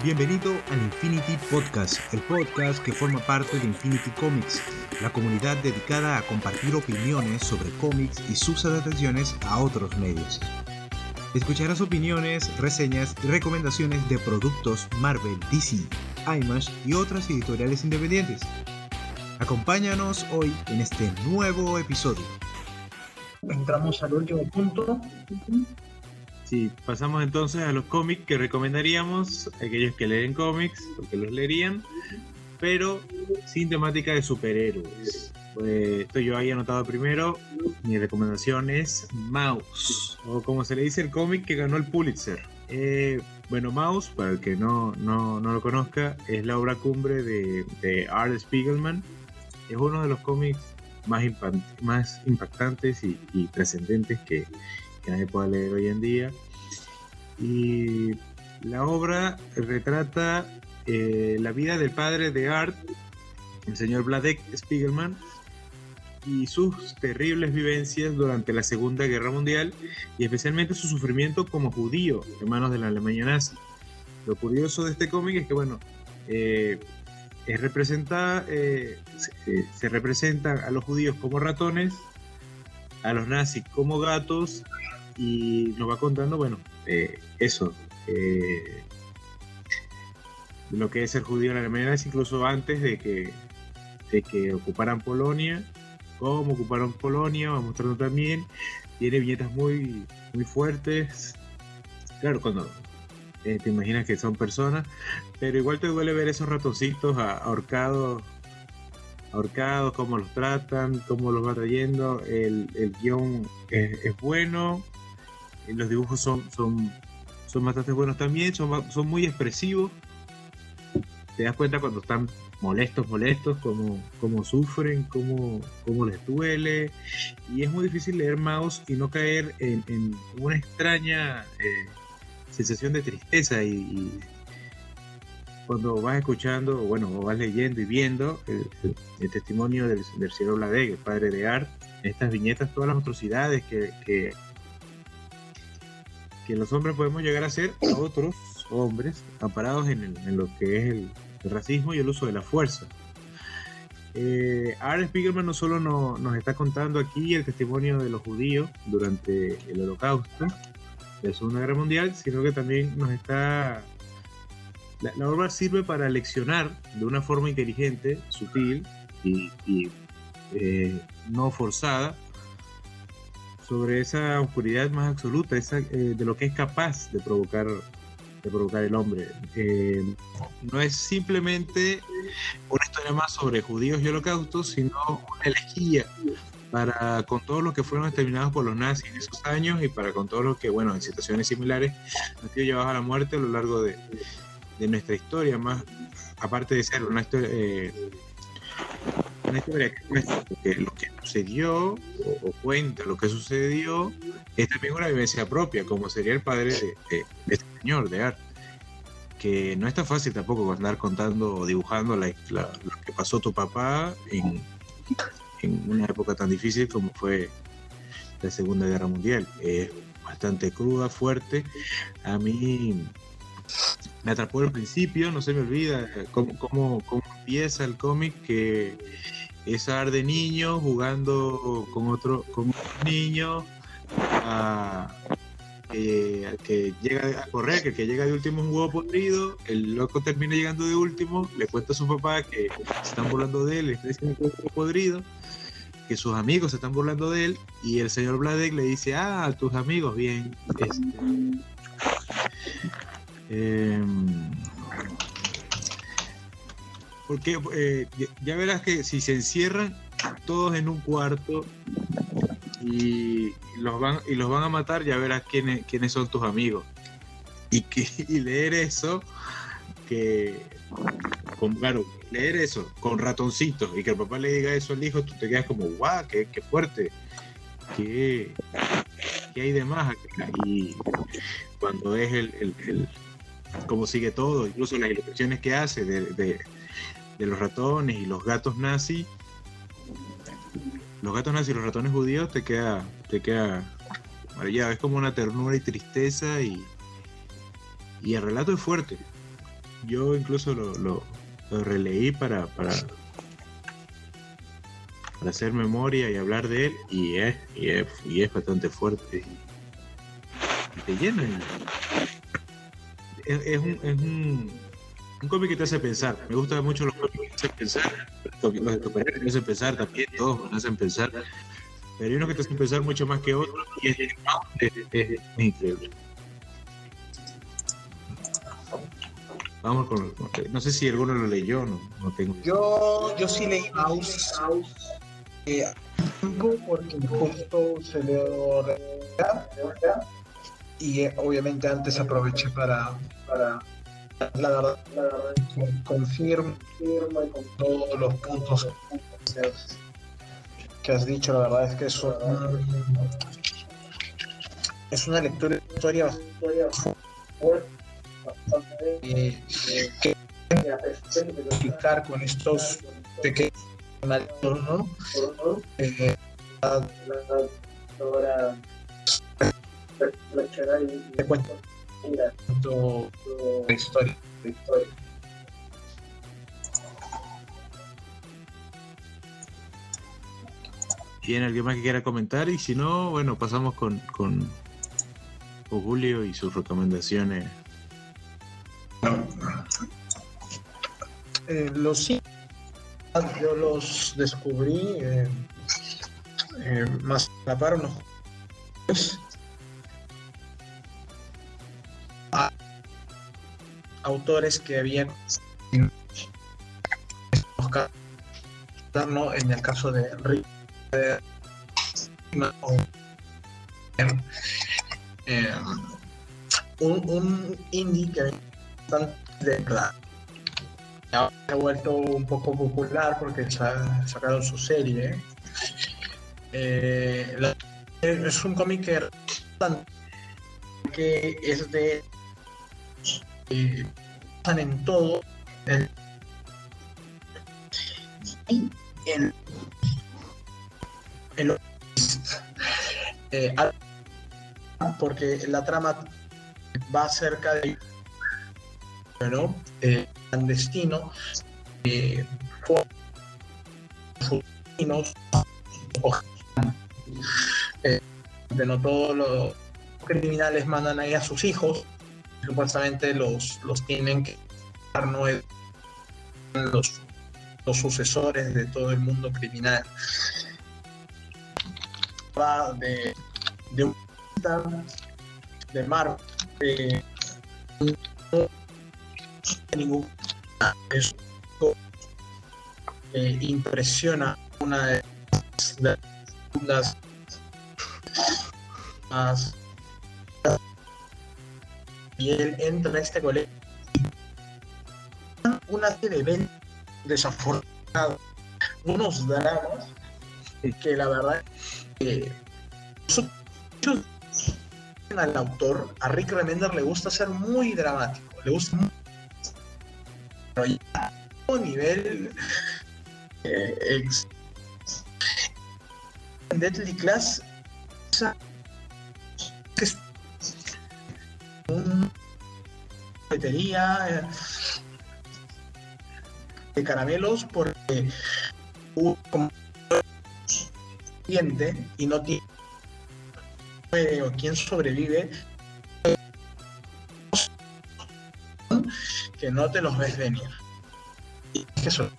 Bienvenido al Infinity Podcast, el podcast que forma parte de Infinity Comics, la comunidad dedicada a compartir opiniones sobre cómics y sus adaptaciones a otros medios. Escucharás opiniones, reseñas y recomendaciones de productos Marvel, DC, Image y otras editoriales independientes. Acompáñanos hoy en este nuevo episodio. Entramos al último punto. Sí, pasamos entonces a los cómics que recomendaríamos, aquellos que leen cómics o que los leerían, pero sin temática de superhéroes. Pues, esto yo había anotado primero, mi recomendación es Maus, o como se le dice el cómic que ganó el Pulitzer. Bueno, Maus, para el que no lo conozca, es la obra cumbre de Art Spiegelman. Es uno de los cómics más impactantes y trascendentes que nadie puede leer hoy en día, y la obra retrata la vida del padre de Art, el señor Vladek Spiegelman, y sus terribles vivencias durante la Segunda Guerra Mundial, y especialmente su sufrimiento como judío en manos de la Alemania nazi. Lo curioso de este cómic es que se representan a los judíos como ratones, a los nazis como gatos, y nos va contando, lo que es ser judío en Alemania nazi, incluso antes de que ocuparan Polonia, cómo ocuparon Polonia, va mostrando también. Tiene viñetas muy, muy fuertes. Claro, cuando te imaginas que son personas, pero igual te duele ver esos ratoncitos ahorcados, cómo los tratan, cómo los va trayendo. El guión es bueno. Los dibujos son bastante buenos también, son muy expresivos. Te das cuenta cuando están molestos, cómo sufren, cómo les duele. Y es muy difícil leer Maus y no caer en una extraña sensación de tristeza. Y cuando vas escuchando, o vas leyendo y viendo el testimonio del señor Vladek, el padre de Art, estas viñetas, todas las atrocidades que los hombres podemos llegar a hacer a otros hombres, amparados en lo que es el racismo y el uso de la fuerza. Art Spiegelman no solo nos está contando aquí el testimonio de los judíos durante el Holocausto, la Segunda Guerra Mundial, sino que también nos está... La obra sirve para leccionar de una forma inteligente, sutil y no forzada sobre esa oscuridad más absoluta, de lo que es capaz de provocar el hombre. No es simplemente una historia más sobre judíos y holocaustos, sino una elegía para con todos los que fueron exterminados por los nazis en esos años, y para con todos los que, en situaciones similares han sido llevados a la muerte a lo largo de nuestra historia, más aparte de ser una historia que cuenta lo que sucedió o cuenta lo que sucedió, es también una vivencia propia, como sería el padre de este señor, de Art, que no está fácil tampoco andar contando o dibujando lo que pasó tu papá en una época tan difícil como fue la Segunda Guerra Mundial. Es bastante cruda, fuerte. A mí me atrapó al principio, no se me olvida cómo empieza el cómic, que es Art de niño jugando con otro niño que llega a correr, que llega de último un huevo podrido, el loco termina llegando de último, le cuenta a su papá que se están burlando de él, le está diciendo que es un huevo podrido, que sus amigos se están burlando de él, y el señor Vladek le dice, a tus amigos, bien, porque ya verás que si se encierran todos en un cuarto y los van a matar, ya verás quiénes son tus amigos. Y leer eso con ratoncitos, y que el papá le diga eso al hijo, tú te quedas como guau, qué fuerte, qué hay de más acá. Y cuando es el cómo sigue todo, incluso las ilustraciones que hace de los ratones y los gatos nazis, y los ratones judíos, te queda maravillado. Es como una ternura y tristeza, y el relato es fuerte. Yo incluso lo releí para hacer memoria y hablar de él, y es bastante fuerte y te llena. Es un cómic que te hace pensar. Me gustan mucho los cómics que te hacen pensar, los superhéroes te hacen pensar también, todos me hacen pensar, pero hay unos que te hacen pensar mucho más que otros, y es increíble. Vamos con... No sé si alguno lo leyó, no tengo... Yo sí leí Maus porque justo se leo y obviamente antes aproveché para la verdad confirma con todos los puntos que has dicho. La verdad es que es una lectura de historia que explicar con estos pequeños, ¿no? Ahora reflexionar y te cuento la historia. ¿Tiene alguien más que quiera comentar? Y si no, bueno, pasamos con Julio y sus recomendaciones. Yo los descubrí más a la par unos autores que habían en el caso de Rick un indie que había de verdad. Ahora se ha vuelto un poco popular porque sacaron su serie. Es un cómic que es de... pasan en todo. Porque la trama va acerca de... ¿no? Clandestino, de no todos los criminales mandan ahí a sus hijos, supuestamente los tienen que no los sucesores de todo el mundo criminal. Va de un de Marvel, ningún eso impresiona una de las más, y él entra a este colegio, una serie de eventos desafortunados, unos dramas que la verdad son al autor, a Rick Remender le gusta ser muy dramático, le gusta muy, pero ya a un nivel en Deadly Class es una cafetería de caramelos porque hubo como cliente y no tiene o quien sobrevive, que no te los ves venir. Y es que son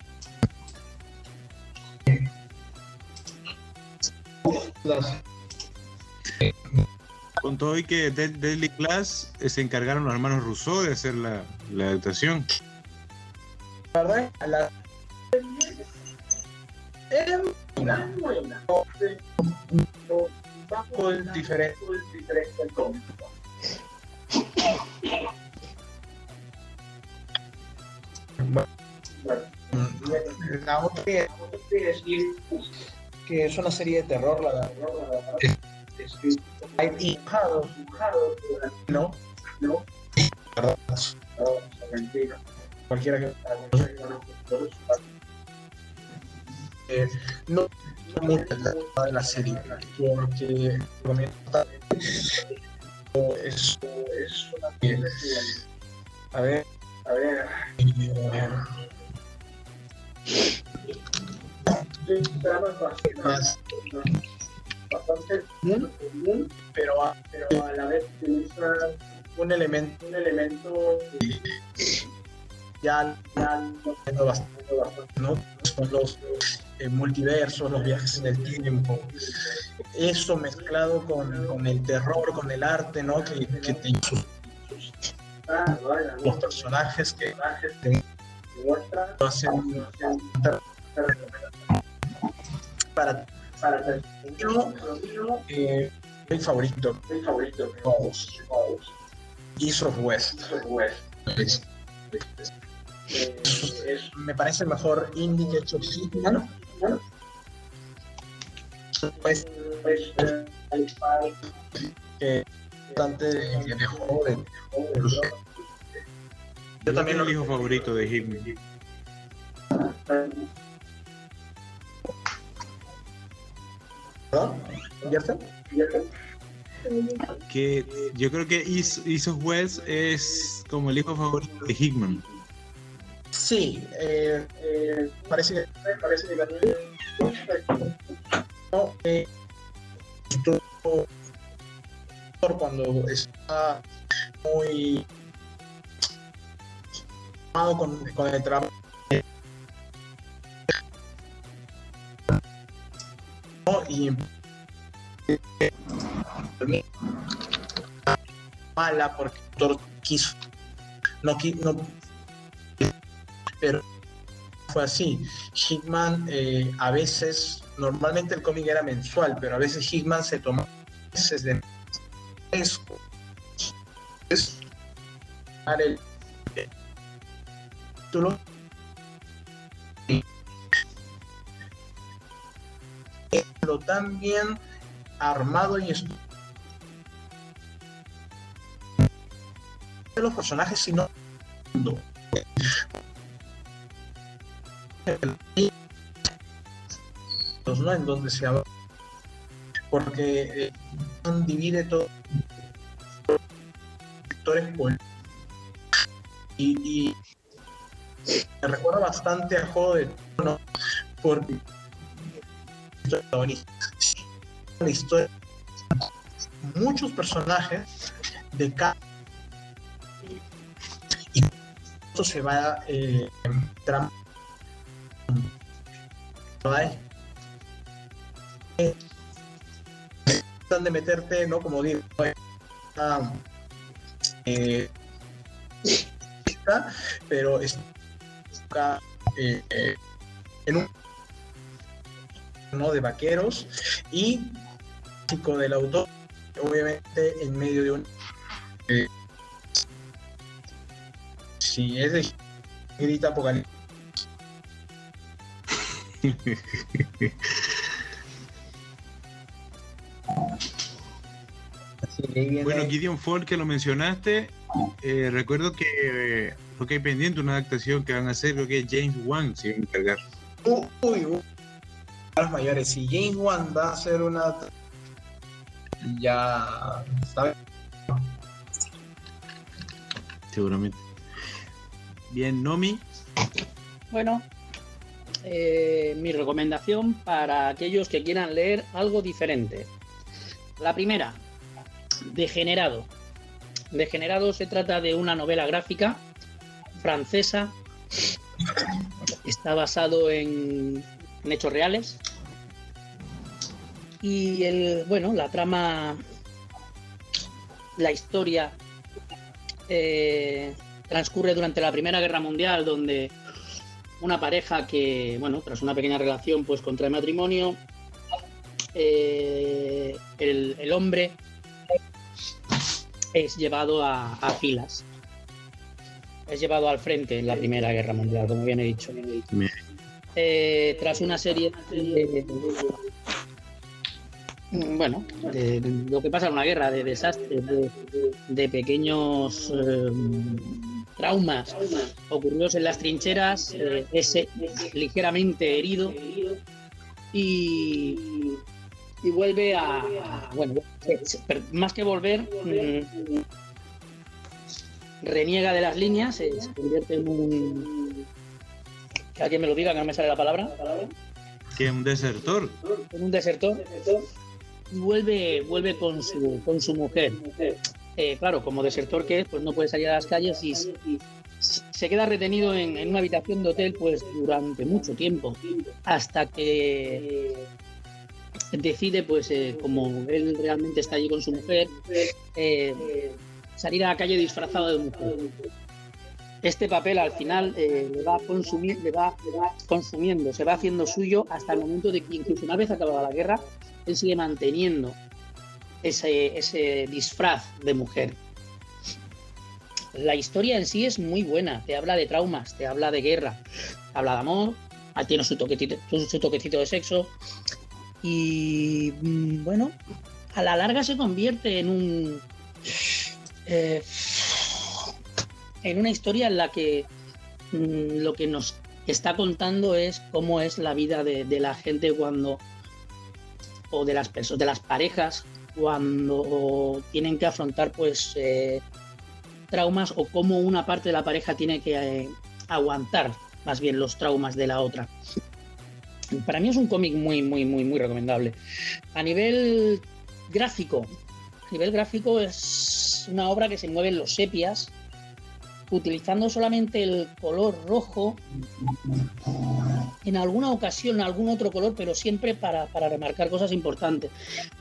con todo y que Deadly Class se encargaron los hermanos Rousseau de hacer la adaptación. La verdad, la es buena, con diferente el cómic. La otra es que es una serie de terror, la verdad. Hay dibujados, no, perdón, mentira. Cualquiera que no mucho de la serie, porque eso es una... A ver, A ver. Bastante común, pero a la vez utiliza un elemento ya bastante, ¿no? Son los multiversos, los viajes en el tiempo, eso mezclado con el terror, con el arte, ¿no? Que te los personajes que te hacen para terminar, mi favorito, Maus, East of West. Me parece el mejor indie que he hecho Hickman. Bastante mejor. Yo también lo elijo favorito de Hickman. Que yo creo que East of West es como el hijo favorito de Hickman. Sí, parece que no, cuando está muy con el trabajo, ¿no? Y mala porque el autor quiso, no, pero fue así. Hickman a veces, normalmente el cómic era mensual, pero a veces Hickman se tomaba meses de fresco. Es el título. Lo tan bien armado y de los personajes, sino no en donde se habla, porque divide todo sectores políticos y me recuerda bastante a Juego de Tronos, porque la historia, muchos personajes de cada y esto se va tramando. Están de meterte, ¿no? Como digo, pero está en un, ¿no? De vaqueros y chico del autor, obviamente en medio de un si es de grita apocalipsis. Bueno, Gideon Falls, que lo mencionaste, recuerdo que lo que hay pendiente, una adaptación que van a hacer, lo que James Wan se va a encargar. A los mayores, si James Wan va a hacer una, ya sabes, seguramente. Bien, Nomi. Bueno, mi recomendación para aquellos que quieran leer algo diferente. La primera, Degenerado. Degenerado se trata de una novela gráfica francesa. Está basado en hechos reales. Y la trama, la historia transcurre durante la Primera Guerra Mundial, donde una pareja que, tras una pequeña relación, pues contrae matrimonio. El hombre es llevado a filas. Es llevado al frente en la Primera Guerra Mundial, como bien he dicho. Tras una serie de lo que pasa en una guerra, de desastres, de pequeños traumas ocurridos en las trincheras, ese ligeramente herido y vuelve a más que volver reniega de las líneas, se convierte en un... Que alguien me lo diga, que no me sale la palabra. Que un desertor. En un desertor. Y vuelve con su mujer. Claro, como desertor que es, pues no puede salir a las calles y se queda retenido en una habitación de hotel pues durante mucho tiempo, hasta que decide, pues como él realmente está allí con su mujer, salir a la calle disfrazado de mujer. Este papel al final le va consumiendo, se va haciendo suyo hasta el momento de que, incluso una vez acabada la guerra, él sigue manteniendo ese disfraz de mujer. La historia en sí es muy buena, te habla de traumas, te habla de guerra, habla de amor, tiene su toquecito de sexo y, bueno, a la larga se convierte en una historia en la que lo que nos está contando es cómo es la vida de la gente cuando, o de las personas, de las parejas, cuando tienen que afrontar pues traumas, o cómo una parte de la pareja tiene que aguantar más bien los traumas de la otra. Para mí es un cómic muy, muy, muy, muy recomendable. A nivel gráfico es una obra que se mueve en los sepias, utilizando solamente el color rojo, en alguna ocasión algún otro color, pero siempre para remarcar cosas importantes.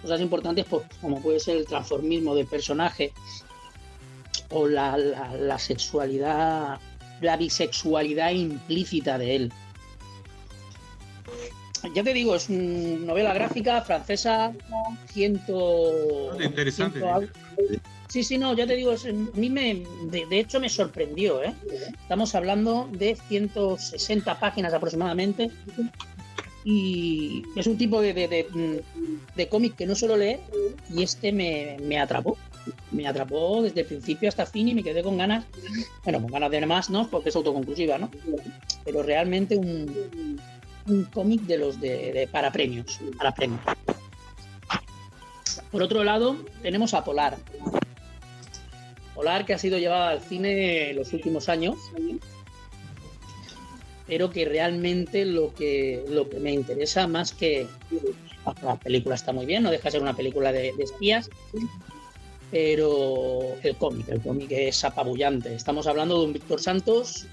Cosas importantes, pues, como puede ser el transformismo del personaje, o la sexualidad, la bisexualidad implícita de él. Ya te digo, es una novela gráfica francesa, interesante. Sí, no, ya te digo, a mí de hecho me sorprendió, ¿eh? Estamos hablando de 160 páginas aproximadamente, y es un tipo de cómic que no suelo leer, y este me atrapó desde el principio hasta fin, y me quedé con ganas de más, ¿no? Porque es autoconclusiva, ¿no? Pero realmente un cómic de los para premios. Por otro lado, tenemos a Polar. Polar, que ha sido llevada al cine en los últimos años, pero que realmente lo que me interesa más que... La película está muy bien, no deja de ser una película de espías, pero el cómic es apabullante. Estamos hablando de un Víctor Santos,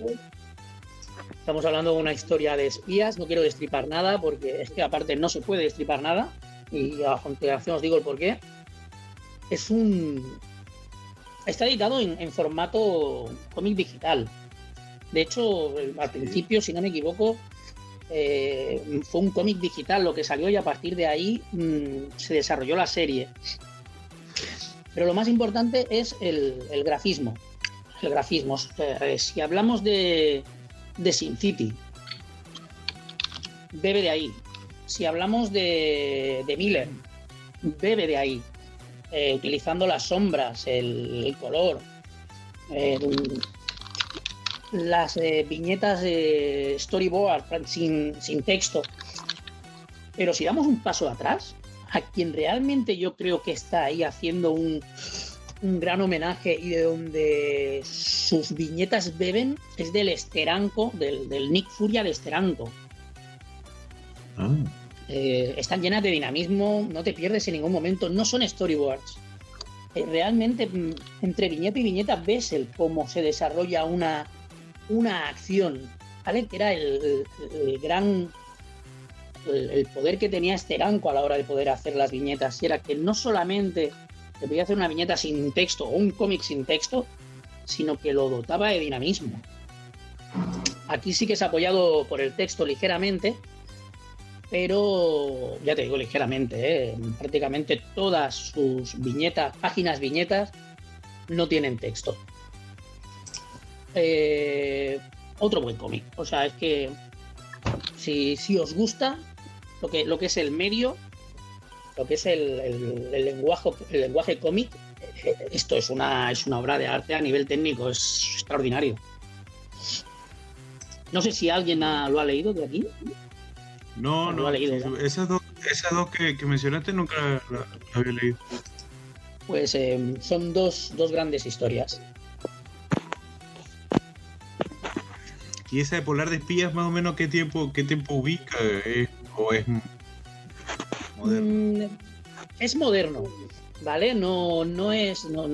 estamos hablando de una historia de espías, no quiero destripar nada, porque es que aparte no se puede destripar nada, y a continuación os digo el porqué. Está editado en formato cómic digital. De hecho, al principio, si no me equivoco, fue un cómic digital lo que salió, y a partir de ahí se desarrolló la serie. Pero lo más importante es el grafismo. El grafismo. Si hablamos de Sin City, bebe de ahí. Si hablamos de Miller, bebe de ahí. Utilizando las sombras, el color, las viñetas de storyboard sin texto. Pero si damos un paso atrás, a quien realmente yo creo que está ahí haciendo un gran homenaje, y de donde sus viñetas beben, es del Steranko, del Nick Furia de Steranko. Ah. Están llenas de dinamismo, no te pierdes en ningún momento, no son storyboards. Realmente, entre viñeta y viñeta, ves cómo se desarrolla una acción, ¿vale? Que era el poder que tenía Steranko a la hora de poder hacer las viñetas, y era que no solamente te podía hacer una viñeta sin texto o un cómic sin texto, sino que lo dotaba de dinamismo. Aquí sí que es apoyado por el texto ligeramente, pero ya te digo ligeramente, prácticamente todas sus viñetas, viñetas, no tienen texto. Otro buen cómic. O sea, es que si os gusta lo que es el medio, lo que es el lenguaje cómic, esto es una obra de arte a nivel técnico, es extraordinario. No sé si alguien lo ha leído de aquí. No, esas dos que mencionaste nunca las había leído. Pues son dos grandes historias. Y esa de Polar de espías, más o menos, ¿qué tiempo ubica? ¿O es moderno? Es moderno, ¿vale? No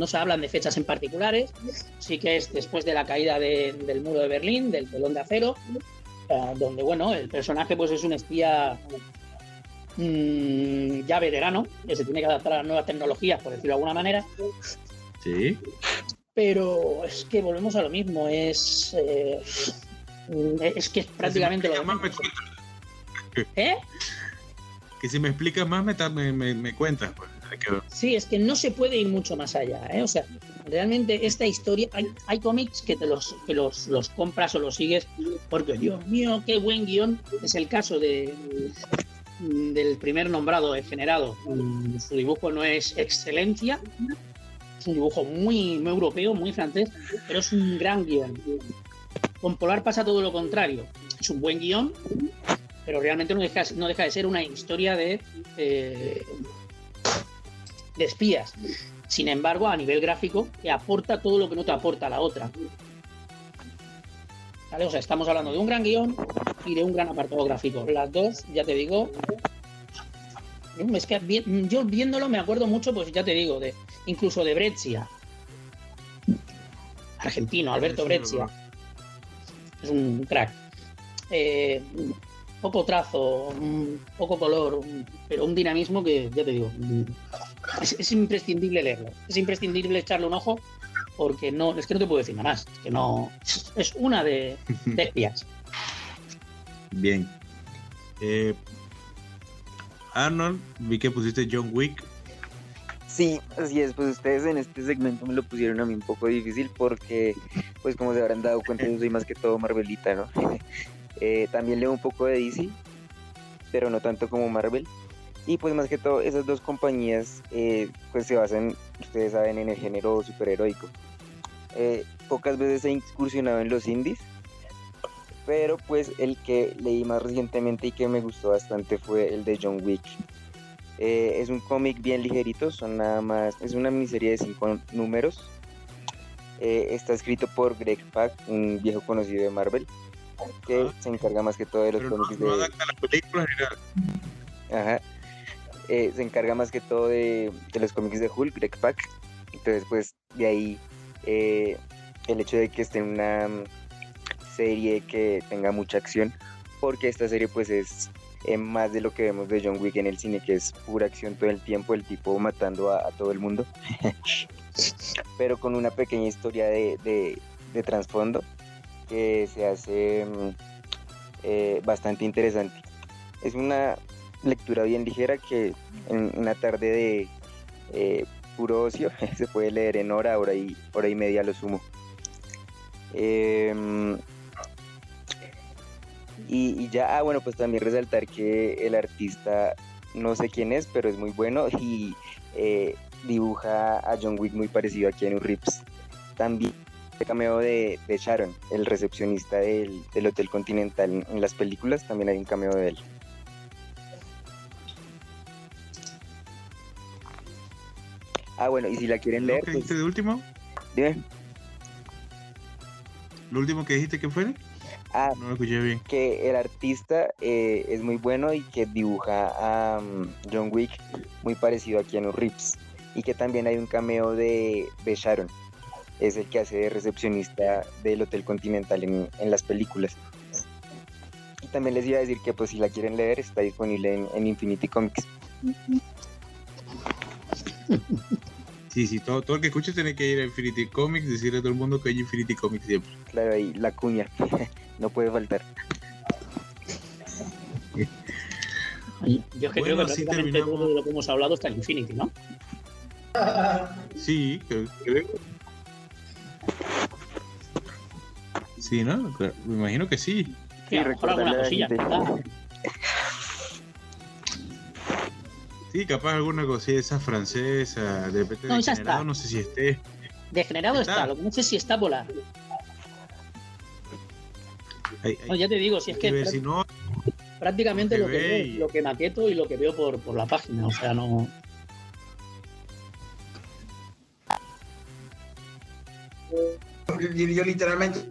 se hablan de fechas en particulares. Sí que es después de la caída del muro de Berlín, del telón de acero, donde, bueno, el personaje pues es un espía ya veterano, que se tiene que adaptar a las nuevas tecnologías, por decirlo de alguna manera. Sí. Pero es que volvemos a lo mismo, es que es prácticamente lo mismo. Que si me explicas más me cuentas, pues. Sí, es que no se puede ir mucho más allá, ¿eh? O sea, realmente esta historia, hay cómics que te los compras o los sigues porque, Dios mío, qué buen guión. Es el caso del primer nombrado, Degenerado. Su dibujo no es excelencia, es un dibujo muy, muy europeo, muy francés, pero es un gran guión. Con Polar pasa todo lo contrario, es un buen guión, pero realmente no deja de ser una historia de espías. Sin embargo, a nivel gráfico, te aporta todo lo que no te aporta la otra, ¿vale? O sea, estamos hablando de un gran guión y de un gran apartado gráfico. Las dos, ya te digo, es que yo viéndolo me acuerdo mucho, pues ya te digo, incluso de Breccia, argentino, Alberto Breccia. Es un crack. Poco trazo, poco color, pero un dinamismo que, ya te digo, es imprescindible leerlo. Es imprescindible echarle un ojo porque no, es que no te puedo decir nada más. Es que no, es una de espías. Bien. Arnold, vi que pusiste John Wick. Sí, así es, pues ustedes en este segmento me lo pusieron a mí un poco difícil porque, pues como se habrán dado cuenta, yo soy más que todo Marvelita, ¿no? También leo un poco de DC, pero no tanto como Marvel. Y pues más que todo esas dos compañías pues se basan, ustedes saben, en el género superheroico. Pocas veces he incursionado en los indies, pero pues el que leí más recientemente y que me gustó bastante fue el de John Wick. Es un cómic bien ligerito, es una miniserie de 5 números. Está escrito por Greg Pak, un viejo conocido de Marvel, que se encarga más que todo de los cómics de... adapta las películas ni nada. Ajá. Se encarga más que todo de los cómics de Hulk, Greg Pak. Entonces, pues, de ahí el hecho de que esté en una serie que tenga mucha acción, porque esta serie, pues, es más de lo que vemos de John Wick en el cine, que es pura acción todo el tiempo, el tipo matando a todo el mundo, pero con una pequeña historia de trasfondo que se hace bastante interesante. Es una lectura bien ligera que en una tarde de puro ocio se puede leer en hora y media a lo sumo. Y ya, bueno, pues también resaltar que el artista, no sé quién es, pero es muy bueno y dibuja a John Wick muy parecido a Keanu Reeves. También cameo de Sharon, el recepcionista del Hotel Continental. En las películas también hay un cameo de él. Bueno, y si la quieren leer... ¿Qué dijiste de último? Dime. ¿Lo último que dijiste que fue? No lo escuché bien. Que el artista es muy bueno y que dibuja a John Wick muy parecido a Keanu Reeves. Y que también hay un cameo de Sharon. Es el que hace de recepcionista del Hotel Continental en las películas. Y también les iba a decir que, pues, si la quieren leer, está disponible en Infinity Comics. Sí, todo el que escuche tiene que ir a Infinity Comics, decirle a todo el mundo que hay Infinity Comics siempre. Claro, ahí la cuña, no puede faltar. Yo es que creo que prácticamente todo de lo que hemos hablado está en Infinity, ¿no? Sí, creo. Sí, ¿no? Me imagino que sí. Sí, a lo mejor alguna cosilla, ¿verdad? Sí, capaz alguna cosilla, esa francesa, de repente no, Degenerado, no sé si esté. Degenerado está, lo que no sé si está Polar. No, ya te digo, si es que si no, prácticamente lo que veo, lo que maqueto y lo que veo por la página, o sea, no... Yo literalmente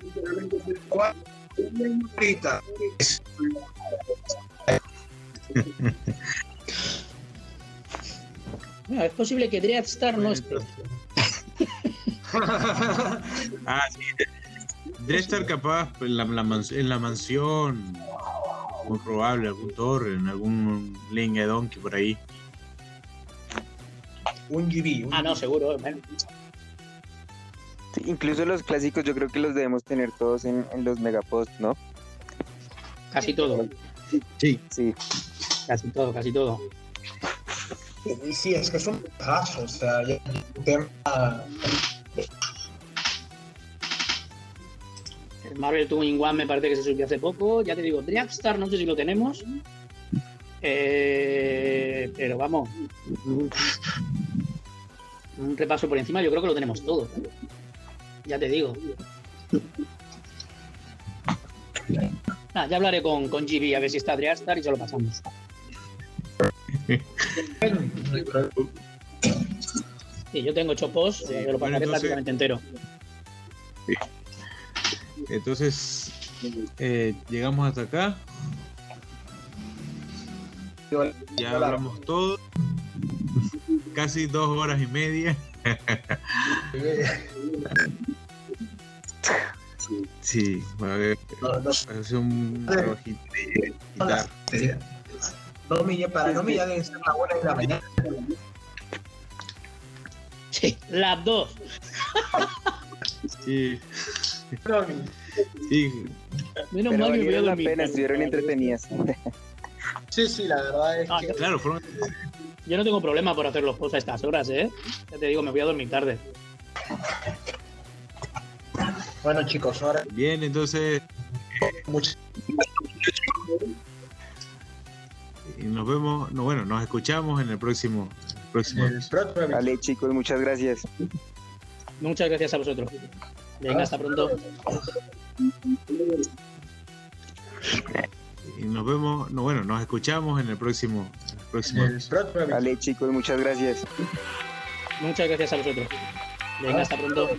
No, es posible que Dreadstar no esté. Ah, sí. Dreadstar capaz en la mansión, muy probable, algún torre, en algún Lingedon que por ahí. Un GB. Ah, no, seguro. Sí, incluso los clásicos yo creo que los debemos tener todos en los megaposts, ¿no? Casi todo. Sí. Sí. Casi todo, casi todo. Sí, es que es un caso, o sea, ya el tema... El Marvel Two-in-One me parece que se subió hace poco, ya te digo, Dreadstar no sé si lo tenemos, pero vamos, un repaso por encima, yo creo que lo tenemos todo, ya te digo. Nah, ya hablaré con GB a ver si está Dreadstar y se lo pasamos. Sí, yo tengo 8 posts, lo pasaré prácticamente entero. Sí. Entonces, llegamos hasta acá. Ya hablamos todo. Casi 2 horas y media. Sí, a ver. Hace un trabajito de guitarra. Para no me lleguen a las 1:00 de la mañana. Sí, las 2. Sí. Sí. Menos mal que valió la pena, estuvieron entretenidas. Sí, sí, la verdad es que... Claro, fueron... Yo no tengo problema por hacer los posts a estas horas, ¿eh? Ya te digo, me voy a dormir tarde. Bueno, chicos, ahora... Bien, entonces... Y nos vemos... No, bueno, nos escuchamos en el próximo... Vale, chicos, muchas gracias. Muchas gracias a vosotros. Venga, hasta pronto. Y nos vemos, no, bueno, nos escuchamos en el próximo. Vale, chicos, muchas gracias. Muchas gracias a vosotros. Venga, hasta pronto.